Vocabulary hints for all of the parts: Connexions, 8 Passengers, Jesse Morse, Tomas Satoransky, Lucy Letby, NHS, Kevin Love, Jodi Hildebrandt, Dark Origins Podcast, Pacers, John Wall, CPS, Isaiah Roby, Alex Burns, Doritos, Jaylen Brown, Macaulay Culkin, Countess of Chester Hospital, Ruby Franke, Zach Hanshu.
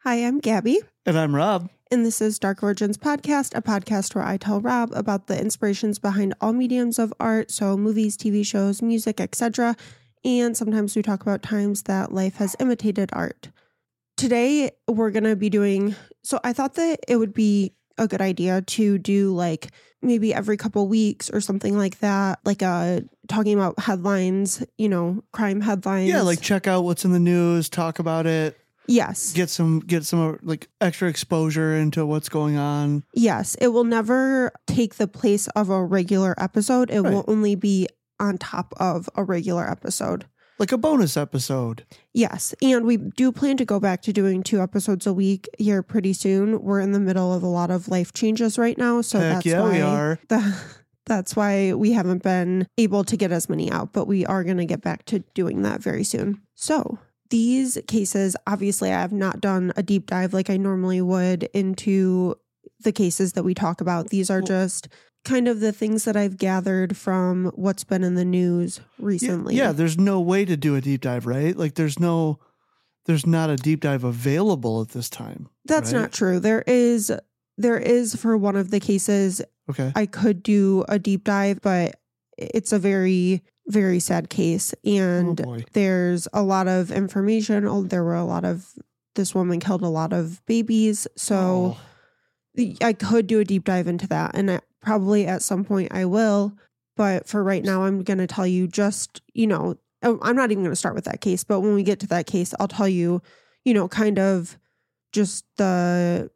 Hi, I'm Gabby. And I'm Rob. And this is Dark Origins Podcast, a podcast where I tell Rob about the inspirations behind all mediums of art, so movies, TV shows, music, etc. And sometimes we talk about times that life has imitated art. Today, we're going to be doing... So I thought that it would be a good idea to do like maybe every couple weeks or something like that, like talking about headlines, you know, crime headlines. Yeah, like check out what's in the news, talk about it. Yes. Get some like extra exposure into what's going on. Yes. It will never take the place of a regular episode. It will only be on top of a regular episode. Like a bonus episode. Yes. And we do plan to go back to doing 2 episodes a week here pretty soon. We're in the middle of a lot of life changes right now. So that's why we haven't been able to get as many out, but we are going to get back to doing that very soon. So these cases, obviously, I have not done a deep dive like I normally would into the cases that we talk about. These are just kind of the things that I've gathered from what's been in the news recently. Yeah, there's no way to do a deep dive, right? Like there's not a deep dive available at this time. That's right? Not true. There is for one of the cases. Okay. I could do a deep dive, but it's a very, very sad case. And there's a lot of information. This woman killed a lot of babies. So I could do a deep dive into that. And probably at some point I will. But for right now, I'm going to tell you just, you know, I'm not even going to start with that case. But when we get to that case, I'll tell you, you know, kind of just the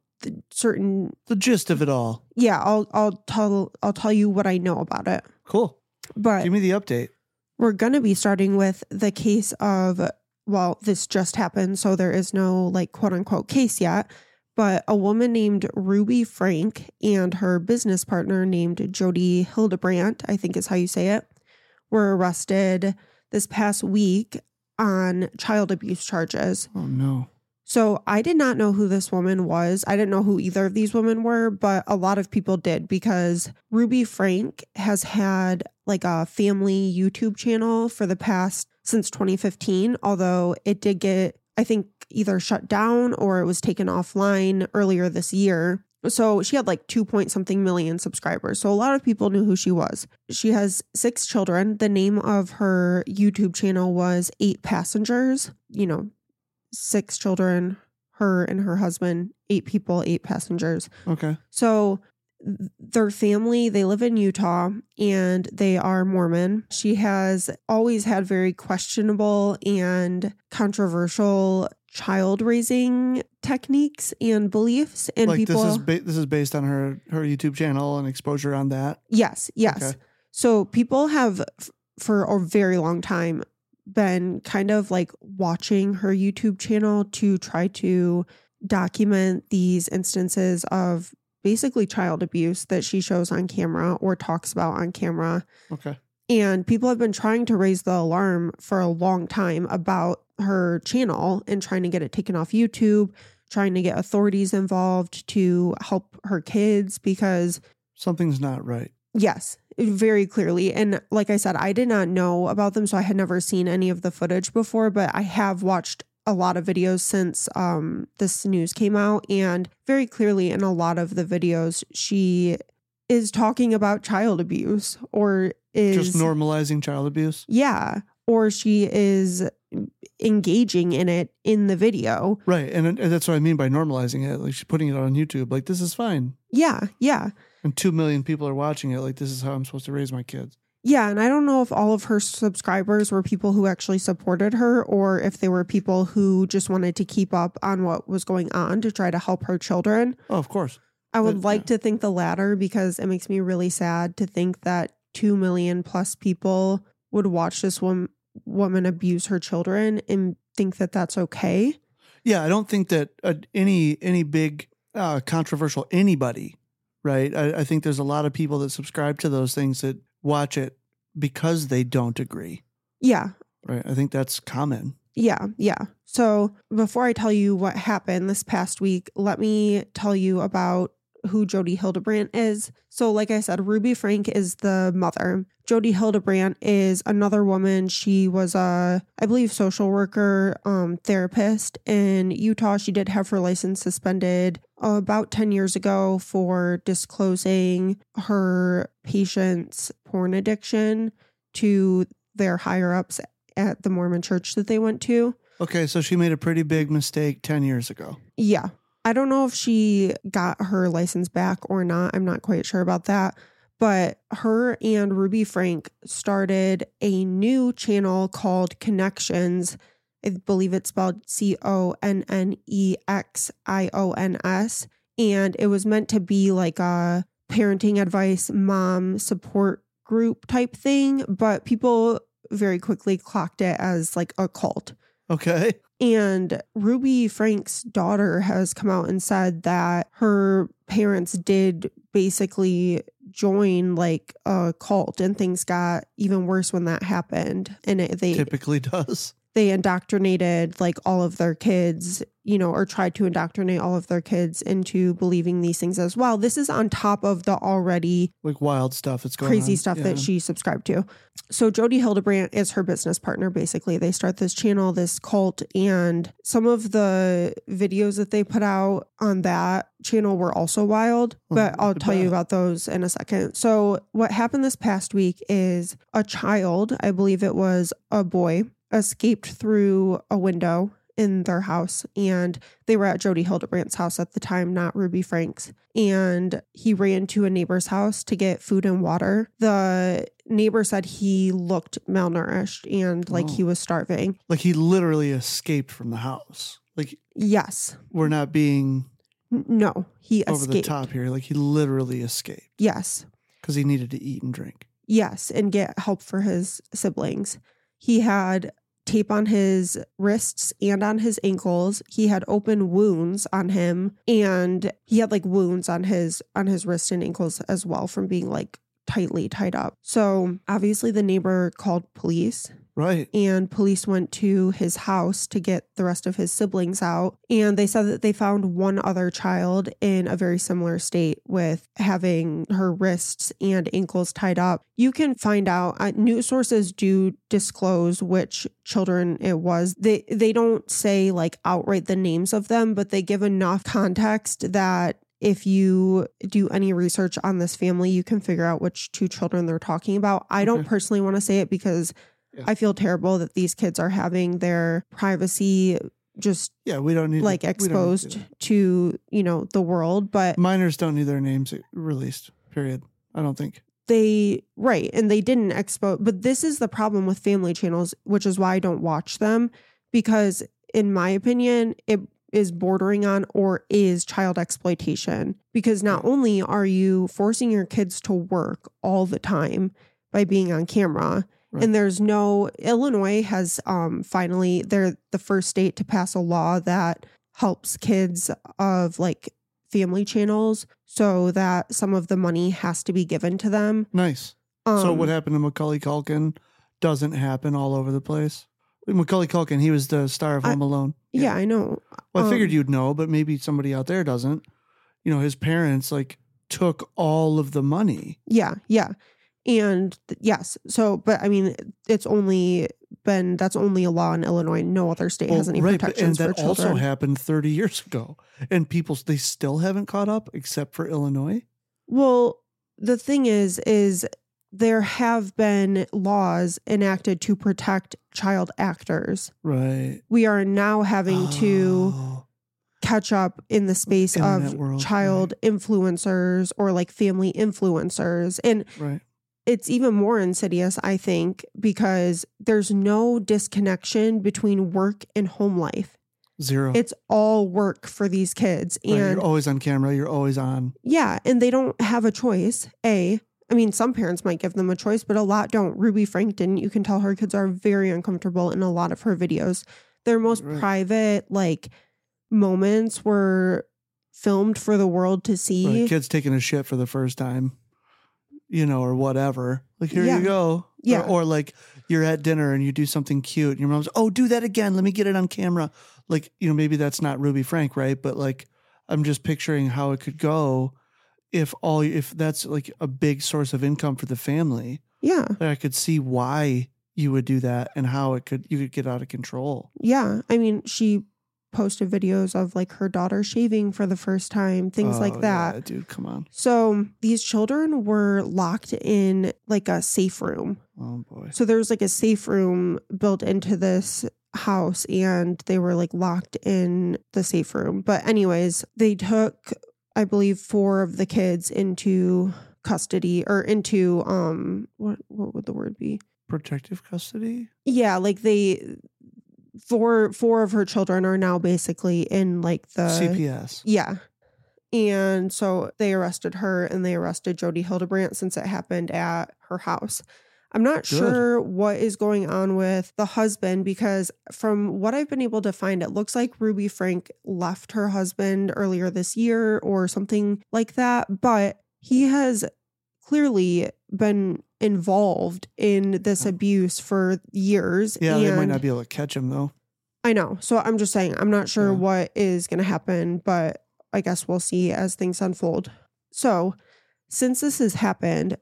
gist of it all. Yeah. I'll tell you what I know about it. Cool. But give me the update. We're going to be starting with the case of, well, this just happened, so there is no like quote unquote case yet, but a woman named Ruby Franke and her business partner named Jodi Hildebrandt, I think is how you say it, were arrested this past week on child abuse charges. Oh no. So I did not know who this woman was. I didn't know who either of these women were, but a lot of people did because Ruby Franke has had like a family YouTube channel for the past, since 2015, although it did get, I think, either shut down or it was taken offline earlier this year. So she had like 2-point-something million subscribers. So a lot of people knew who she was. She has 6 children. The name of her YouTube channel was 8 Passengers, you know, 6 children, her and her husband, 8 people, 8 passengers. Okay. So their family, they live in Utah and they are Mormon. She has always had very questionable and controversial child raising techniques and beliefs. And like people, this is based on her YouTube channel and exposure on that. Yes. Yes. Okay. So people have for a very long time been kind of like watching her YouTube channel to try to document these instances of basically child abuse that she shows on camera or talks about on camera. Okay. And people have been trying to raise the alarm for a long time about her channel and trying to get it taken off YouTube, trying to get authorities involved to help her kids because something's not right. Yes, very clearly. And like I said, I did not know about them, so I had never seen any of the footage before, but I have watched a lot of videos since this news came out, and very clearly in a lot of the videos, she is talking about child abuse or is just normalizing child abuse. Yeah. Or she is engaging in it in the video. Right. And that's what I mean by normalizing it. Like she's putting it on YouTube. Like this is fine. Yeah. Yeah. And 2 million people are watching it. Like this is how I'm supposed to raise my kids. Yeah, and I don't know if all of her subscribers were people who actually supported her or if they were people who just wanted to keep up on what was going on to try to help her children. Oh, of course. I would like to think the latter because it makes me really sad to think that 2 million plus people would watch this woman abuse her children and think that that's okay. Yeah, I don't think that any big controversial anybody, right? I think there's a lot of people that subscribe to those things that watch it because they don't agree. Yeah. Right. I think that's common. Yeah. Yeah. So before I tell you what happened this past week, let me tell you about who Jodi Hildebrandt is. So like I said, Ruby Franke is the mother. Jodi Hildebrandt is another woman. She was a, I believe, social worker, therapist in Utah. She did have her license suspended about 10 years ago for disclosing her patient's porn addiction to their higher-ups at the Mormon church that they went to. Okay, so she made a pretty big mistake 10 years ago. Yeah. I don't know if she got her license back or not. I'm not quite sure about that. But her and Ruby Franke started a new channel called Connexions. I believe it's spelled Connexions. And it was meant to be like a parenting advice, mom support group type thing. But people very quickly clocked it as like a cult. Okay. And Ruby Franke's daughter has come out and said that her parents did basically join like a cult, and things got even worse when that happened. And they typically does. They indoctrinated like all of their kids, you know, or tried to indoctrinate all of their kids into believing these things as well. This is on top of the already like wild stuff that's going on. Crazy stuff that she subscribed to. So Jodi Hildebrandt is her business partner, basically. They start this channel, this cult, and some of the videos that they put out on that channel were also wild, but I'll tell you about those in a second. So what happened this past week is a child, I believe it was a boy, escaped through a window in their house, and they were at Jodi Hildebrandt's house at the time, not Ruby Franke's. And he ran to a neighbor's house to get food and water. The neighbor said he looked malnourished and like he was starving. Like he literally escaped from the house. Like, yes, we're not being no, he over escaped. The top here. Like he literally escaped. Yes. Because he needed to eat and drink. Yes. And get help for his siblings. He had tape on his wrists and on his ankles. He had open wounds on him, and he had like wounds on his wrists and ankles as well from being like tightly tied up. So obviously the neighbor called police. Right. And police went to his house to get the rest of his siblings out. And they said that they found one other child in a very similar state with having her wrists and ankles tied up. You can find out. News sources do disclose which children it was. They don't say like outright the names of them, but they give enough context that if you do any research on this family, you can figure out which two children they're talking about. I don't personally want to say it because I feel terrible that these kids are having their privacy just we don't need like exposed to, you know, the world. But minors don't need their names released, period. I don't think. And they didn't expose. But this is the problem with family channels, which is why I don't watch them, because in my opinion, it is bordering on or is child exploitation, because not only are you forcing your kids to work all the time by being on camera. Right. And there's no, Illinois has finally, they're the first state to pass a law that helps kids of like family channels so that some of the money has to be given to them. Nice. So what happened to Macaulay Culkin doesn't happen all over the place. Macaulay Culkin, he was the star of Home Alone. Yeah, I know. Well, I figured you'd know, but maybe somebody out there doesn't. You know, his parents like took all of the money. Yeah, yeah. And yes, so, but I mean, it's only been, that's only a law in Illinois. No other state has any protections for children. And that also happened 30 years ago. And people, they still haven't caught up except for Illinois. Well, the thing is there have been laws enacted to protect child actors. Right. We are now having to catch up in the space Internet of world, child influencers or like family influencers. And it's even more insidious, I think, because there's no disconnection between work and home life. Zero. It's all work for these kids. And you're always on camera. You're always on. Yeah. And they don't have a choice. I mean, some parents might give them a choice, but a lot don't. Ruby Franke didn't. You can tell her kids are very uncomfortable in a lot of her videos. Their most private, like, moments were filmed for the world to see. Like kids taking a shit for the first time. You know, or whatever. Like, here you go. Yeah. Or like you're at dinner and you do something cute and your mom's, oh, do that again. Let me get it on camera. Like, you know, maybe that's not Ruby Franke, right? But like, I'm just picturing how it could go if that's like a big source of income for the family. Yeah. Like I could see why you would do that and how you could get out of control. Yeah. I mean, she posted videos of like her daughter shaving for the first time, things like that. Yeah, dude, come on. So these children were locked in like a safe room. Oh boy. So there's like a safe room built into this house and they were like locked in the safe room. But anyways, they took, I believe, 4 of the kids into custody or into, what would the word be? Protective custody? Yeah. Like they... Four of her children are now basically in like the CPS. Yeah. And so they arrested her and they arrested Jodi Hildebrandt since it happened at her house. I'm not sure what is going on with the husband because from what I've been able to find, it looks like Ruby Franke left her husband earlier this year or something like that. But he has clearly been involved in this abuse for years. Yeah, and they might not be able to catch him though. I know. So I'm just saying, I'm not sure what is going to happen, but I guess we'll see as things unfold. So since this has happened,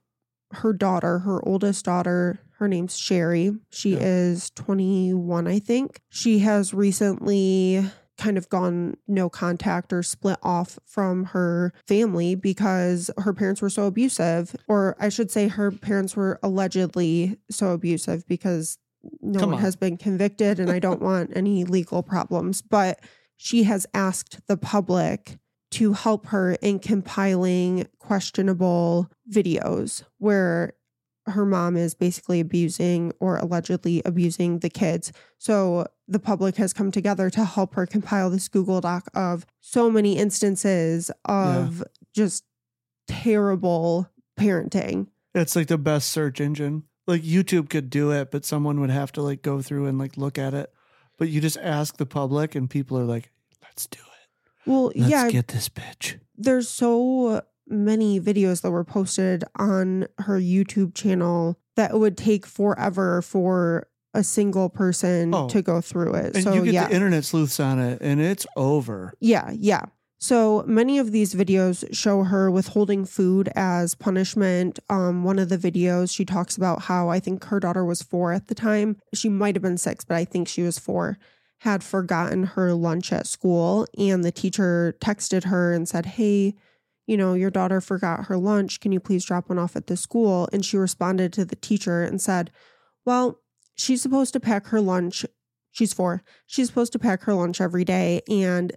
her daughter, her oldest daughter, her name's Sherry. She is 21, I think. She has recently kind of gone no contact or split off from her family because her parents were so abusive, or I should say her parents were allegedly so abusive because no one has been convicted and I don't want any legal problems. But she has asked the public to help her in compiling questionable videos where her mom is basically abusing or allegedly abusing the kids. So the public has come together to help her compile this Google Doc of so many instances of just terrible parenting. It's like the best search engine. Like YouTube could do it, but someone would have to like go through and like look at it. But you just ask the public and people are like, let's do it. Well, let's get this bitch. There's so many videos that were posted on her YouTube channel that it would take forever for a single person to go through it. And so you get the internet sleuths on it and it's over. Yeah. Yeah. So many of these videos show her withholding food as punishment. One of the videos she talks about how I think her daughter was 4 at the time. She might've been 6, but I think she was 4. Had forgotten her lunch at school and the teacher texted her and said, hey, you know, your daughter forgot her lunch. Can you please drop one off at the school? And she responded to the teacher and said, well, she's supposed to pack her lunch. She's 4. She's supposed to pack her lunch every day and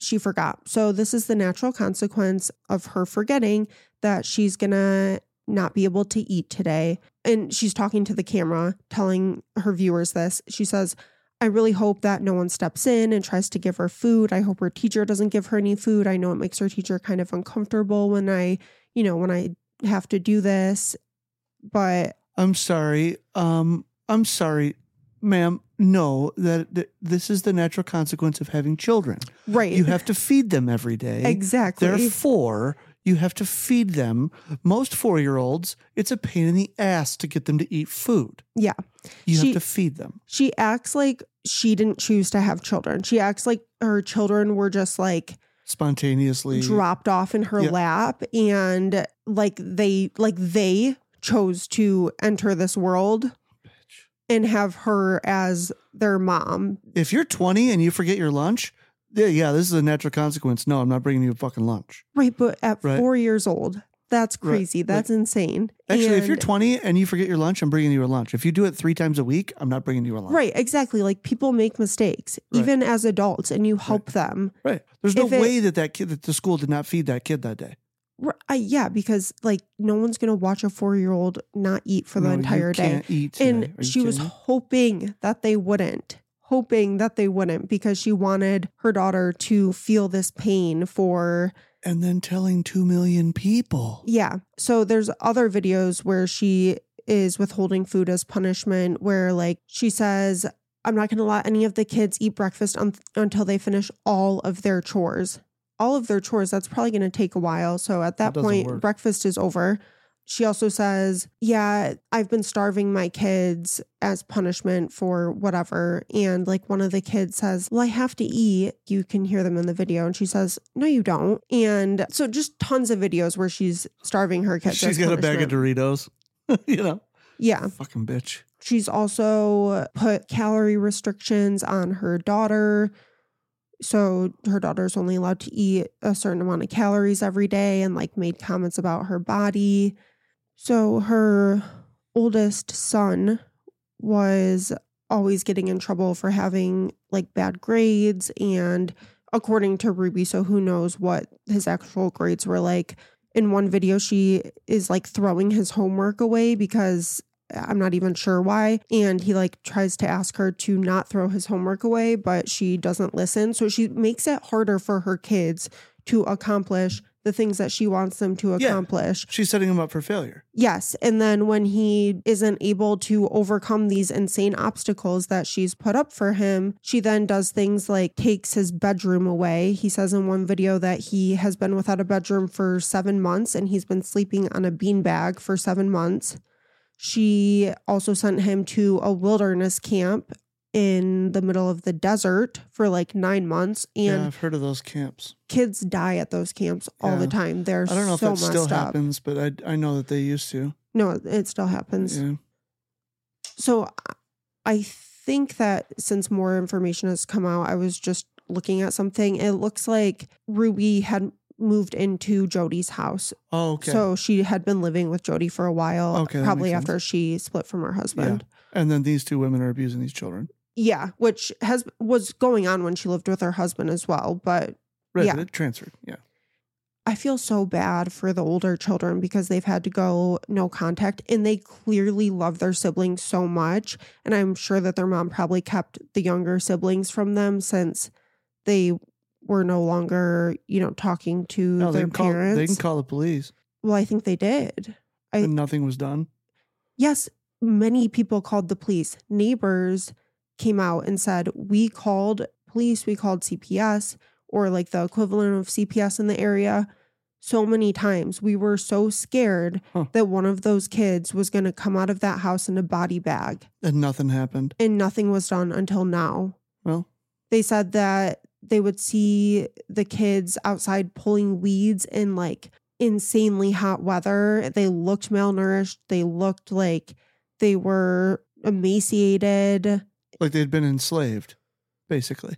she forgot. So this is the natural consequence of her forgetting that she's going to not be able to eat today. And she's talking to the camera, telling her viewers this. She says, I really hope that no one steps in and tries to give her food. I hope her teacher doesn't give her any food. I know it makes her teacher kind of uncomfortable when I have to do this, but I'm sorry. I'm sorry, ma'am. No, that this is the natural consequence of having children. Right. You have to feed them every day. Exactly. They're 4. You have to feed them. Most 4-year-olds, it's a pain in the ass to get them to eat food. Yeah. You have to feed them. She acts like she didn't choose to have children. She acts like her children were just like spontaneously dropped off in her lap. And they chose to enter this world and have her as their mom. If you're 20 and you forget your lunch, this is a natural consequence. No, I'm not bringing you a fucking lunch. Right, but at 4 years old, that's crazy. Right. That's insane. Actually, if you're 20 and you forget your lunch, I'm bringing you a lunch. If you do it 3 times a week, I'm not bringing you a lunch. Right, exactly. Like, people make mistakes, even as adults, and you help them. Right. There's no way that the school did not feed that kid that day. Yeah, because like no one's going to watch a 4-year-old not eat for the entire day. And she was hoping that they wouldn't because she wanted her daughter to feel this pain for. And then telling 2 million people. Yeah. So there's other videos where she is withholding food as punishment where like she says, I'm not going to let any of the kids eat breakfast until they finish all of their chores. That's probably going to take a while. So at that point, breakfast is over. She also says, I've been starving my kids as punishment for whatever. And like one of the kids says, well, I have to eat. You can hear them in the video. And she says, no, you don't. And so just tons of videos where she's starving her kids. She's got a bag of Doritos, you know? Yeah. Fucking bitch. She's also put calorie restrictions on her daughter. So her daughter's only allowed to eat a certain amount of calories every day and like made comments about her body. So her oldest son was always getting in trouble for having like bad grades. And according to Ruby, so who knows what his actual grades were like. In one video, she is like throwing his homework away because I'm not even sure why. And he like tries to ask her to not throw his homework away, but she doesn't listen. So she makes it harder for her kids to accomplish the things that she wants them to accomplish. Yeah, she's setting them up for failure. Yes. And then when he isn't able to overcome these insane obstacles that she's put up for him, she then does things like takes his bedroom away. He says in one video that he has been without a bedroom for 7 months and he's been sleeping on a beanbag for 7 months. She also sent him to a wilderness camp in the middle of the desert for like 9 months. And yeah, I've heard of those camps. Kids die at those camps all the time. They're so messed up. I don't know if that still happens, but I know that they used to. No, it still happens. Yeah. So I think that since more information has come out, I was just looking at something. It looks like Ruby had moved into Jodi's house. Oh, okay. So she had been living with Jodi for a while, probably after she split from her husband. Yeah. And then these two women are abusing these children. Yeah, which was going on when she lived with her husband as well, but it transferred. Yeah. I feel so bad for the older children because they've had to go no contact and they clearly love their siblings so much, and I'm sure that their mom probably kept the younger siblings from them since they were no longer, talking to their parents. They can call the police. Well, I think they did. And nothing was done? Yes. Many people called the police. Neighbors came out and said, we called police, we called CPS, or like the equivalent of CPS in the area so many times. We were so scared that one of those kids was going to come out of that house in a body bag. And nothing happened. And nothing was done until now. Well, they said that they would see the kids outside pulling weeds in like insanely hot weather. They looked malnourished. They looked like they were emaciated. Like they'd been enslaved, basically.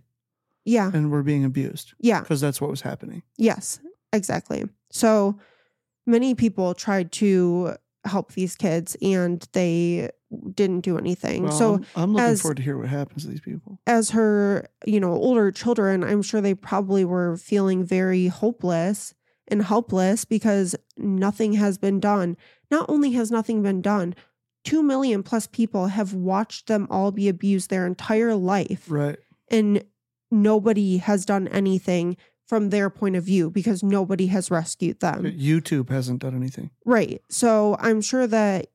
Yeah. And were being abused. Yeah. Because that's what was happening. Yes, exactly. So many people tried to help these kids and they didn't do anything. Well, so I'm looking forward to hear what happens to these people. As her, older children, I'm sure they probably were feeling very hopeless and helpless because nothing has been done. Not only has nothing been done, 2 million plus people have watched them all be abused their entire life. Right. And nobody has done anything from their point of view because nobody has rescued them. YouTube hasn't done anything. Right. So I'm sure that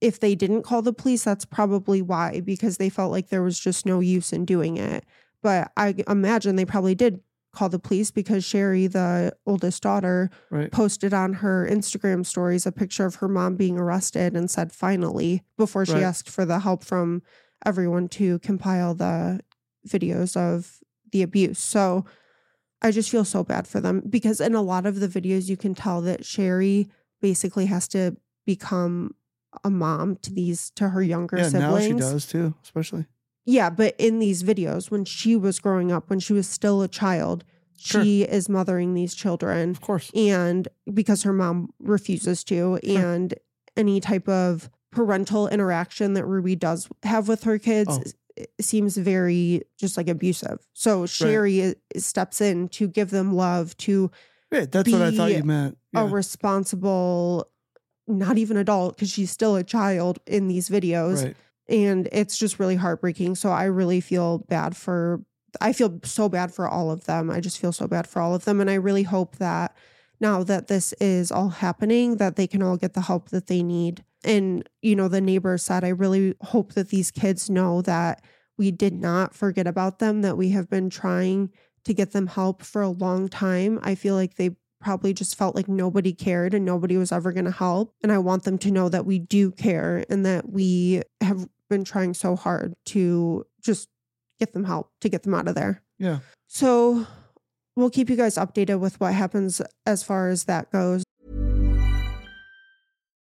if they didn't call the police, that's probably why, because they felt like there was just no use in doing it. But I imagine they probably did call the police because Sherry, the oldest daughter, posted on her Instagram stories a picture of her mom being arrested and said, finally, before she asked for the help from everyone to compile the videos of the abuse. So I just feel so bad for them because in a lot of the videos, you can tell that Sherry basically has to become a mom to these, to her younger siblings. Yeah, now she does too, especially. Yeah, but in these videos, when she was growing up, when she was still a child, she is mothering these children. Of course. And because her mom refuses to, and any type of parental interaction that Ruby does have with her kids seems very just like abusive. So Sherry steps in to give them love, to that's what I thought you meant. Yeah. A responsible, not even adult, because she's still a child in these videos. Right. And it's just really heartbreaking. So I really feel bad for, I feel so bad for all of them. I just feel so bad for all of them. And I really hope that now that this is all happening, that they can all get the help that they need. And, you know, the neighbor said, I really hope that these kids know that we did not forget about them, that we have been trying to get them help for a long time. I feel like they probably just felt like nobody cared and nobody was ever going to help. And I want them to know that we do care and that we have been trying so hard to just get them help, to get them out of there. Yeah. So we'll keep you guys updated with what happens as far as that goes.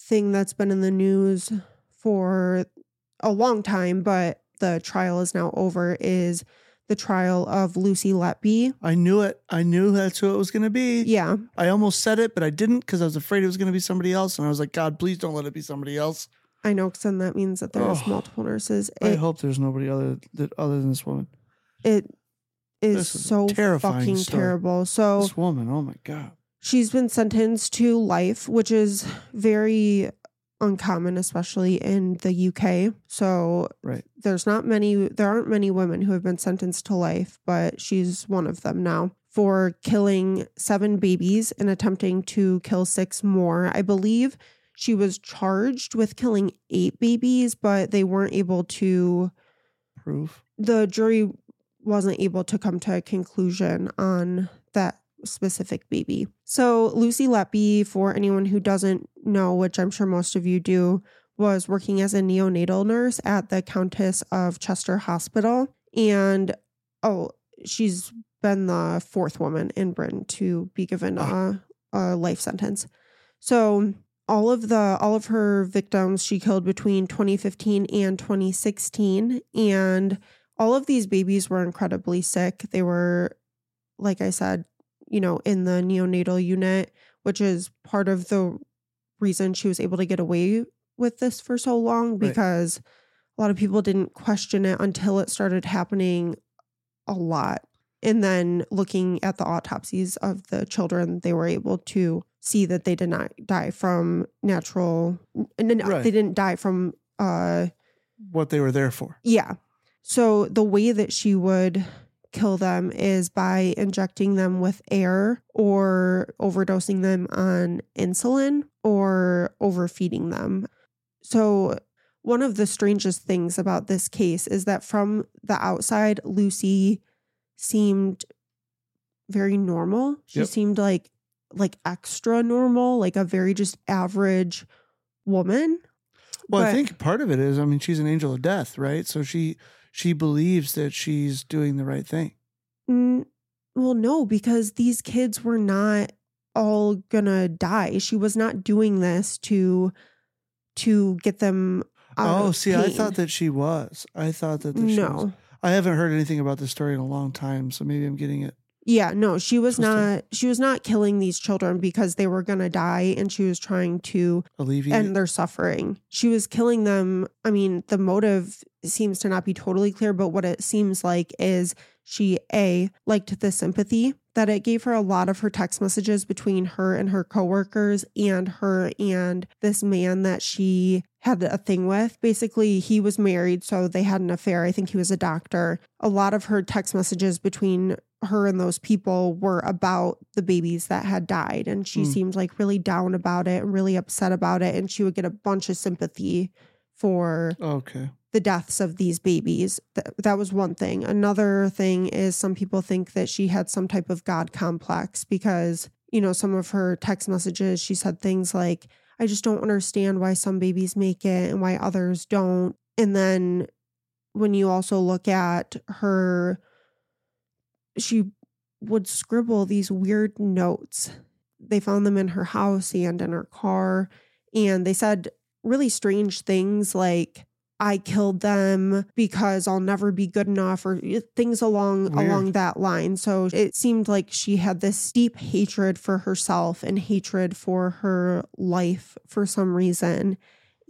thing that's been in the news for a long time, but the trial is now over, is the trial of Lucy Letby. I knew it. I knew that's who it was going to be. Yeah. I almost said it, but I didn't because I was afraid it was going to be somebody else. And I was like, God, please don't let it be somebody else. I know, because then that means that there's multiple nurses. I hope there's nobody other than this woman. It is so fucking terrible. So this woman, oh my God. She's been sentenced to life, which is very uncommon, especially in the UK. So there aren't many women who have been sentenced to life, but she's one of them now for killing 7 babies and attempting to kill 6 more. I believe she was charged with killing 8 babies, but they weren't able to prove. The jury wasn't able to come to a conclusion on that specific baby. So Lucy Letby, for anyone who doesn't know, which I'm sure most of you do, was working as a neonatal nurse at the Countess of Chester Hospital. And she's been the 4th woman in Britain to be given a life sentence. So all of her victims she killed between 2015 and 2016. And all of these babies were incredibly sick. They were, like I said, you know, in the neonatal unit, which is part of the reason she was able to get away with this for so long, because a lot of people didn't question it until it started happening a lot. And then looking at the autopsies of the children, they were able to see that they did not die from they didn't die from what they were there for. Yeah. So the way that she would kill them is by injecting them with air or overdosing them on insulin or overfeeding them. So one of the strangest things about this case is that from the outside, Lucy seemed very normal. She seemed like extra normal, like a very just average woman. Well, but I think part of it is, I mean, she's an angel of death, right? So she believes that she's doing the right thing. Well, no, because these kids were not all gonna die. She was not doing this to get them out of pain. I thought that she was. I thought that she was. I haven't heard anything about this story in a long time, so maybe I'm getting it. Yeah, no, she was not killing these children because they were going to die, and she was trying to alleviate their suffering. She was killing them. I mean, the motive seems to not be totally clear, but what it seems like is she, A, liked the sympathy that it gave her. A lot of her text messages between her and her coworkers and her and this man that she had a thing with. Basically, he was married, so they had an affair. I think he was a doctor. A lot of her text messages between her and those people were about the babies that had died, and she seemed like really down about it and really upset about it, and she would get a bunch of sympathy for the deaths of these babies. That was one thing. Another thing is some people think that she had some type of God complex because, you know, some of her text messages, she said things like, I just don't understand why some babies make it and why others don't. And then when you also look at her, she would scribble these weird notes. They found them in her house and in her car. And they said really strange things like, I killed them because I'll never be good enough, or things along that line. So it seemed like she had this deep hatred for herself and hatred for her life for some reason.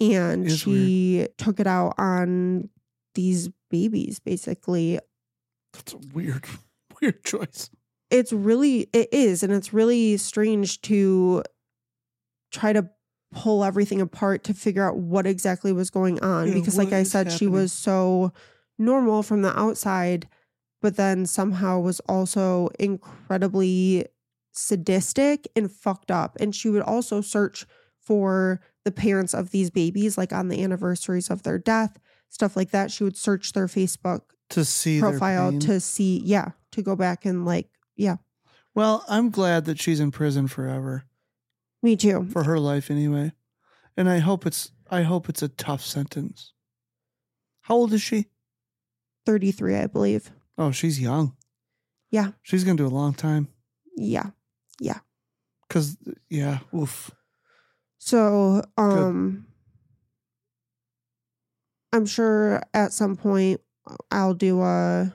And she took it out on these babies, basically. That's a weird choice. It is. And it's really strange to try to pull everything apart to figure out what exactly was going on. Because like I said, she was so normal from the outside, but then somehow was also incredibly sadistic and fucked up. And she would also search for the parents of these babies, like on the anniversaries of their death, stuff like that. She would search their Facebook to see profile their pain. To go back and Well, I'm glad that she's in prison forever. Me too. For her life anyway. And I hope it's a tough sentence. How old is she? 33, I believe. Oh, she's young. Yeah. She's going to do a long time. Yeah. Yeah. Cuz oof. So, good. I'm sure at some point I'll do a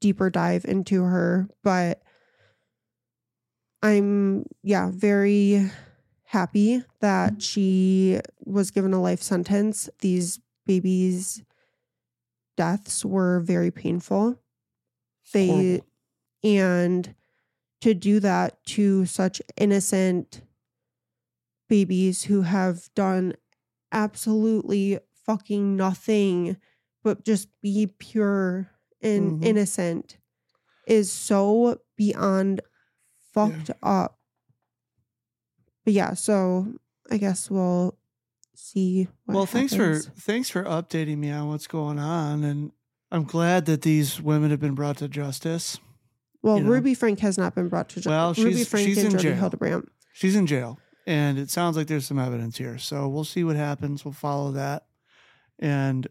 deeper dive into her, but I'm very happy that she was given a life sentence. These babies' deaths were very painful. And to do that to such innocent babies who have done absolutely fucking nothing but just be pure and innocent is so beyond fucked up. But so I guess we'll see what happens. thanks for updating me on what's going on, and I'm glad that these women have been brought to justice. Well, Ruby Franke has not been brought to justice. Well, she's in Jodi jail. Hildebrandt. She's in jail, and it sounds like there's some evidence here. So we'll see what happens. We'll follow that, and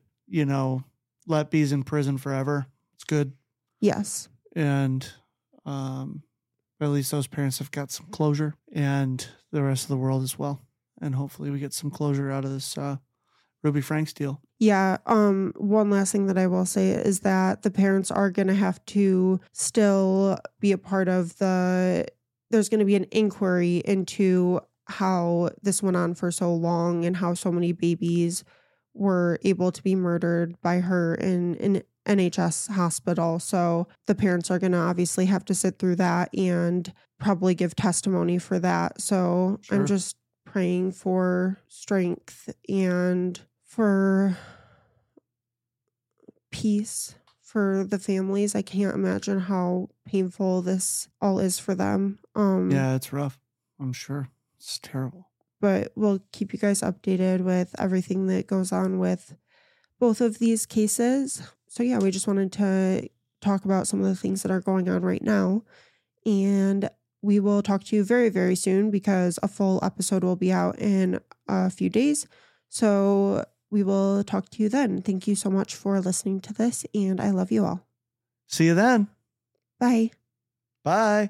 Letby's in prison forever. It's good. Yes. And at least those parents have got some closure, and the rest of the world as well. And hopefully we get some closure out of this Ruby Franke deal. Yeah. One last thing that I will say is that the parents are going to have to still be a part of there's going to be an inquiry into how this went on for so long and how so many babies were able to be murdered by her in an NHS hospital. So the parents are going to obviously have to sit through that and probably give testimony for that. So sure. I'm just praying for strength and for peace for the families. I can't imagine how painful this all is for them. Yeah, it's rough. I'm sure. It's terrible. But we'll keep you guys updated with everything that goes on with both of these cases. So we just wanted to talk about some of the things that are going on right now. And we will talk to you very, very soon because a full episode will be out in a few days. So we will talk to you then. Thank you so much for listening to this, and I love you all. See you then. Bye. Bye.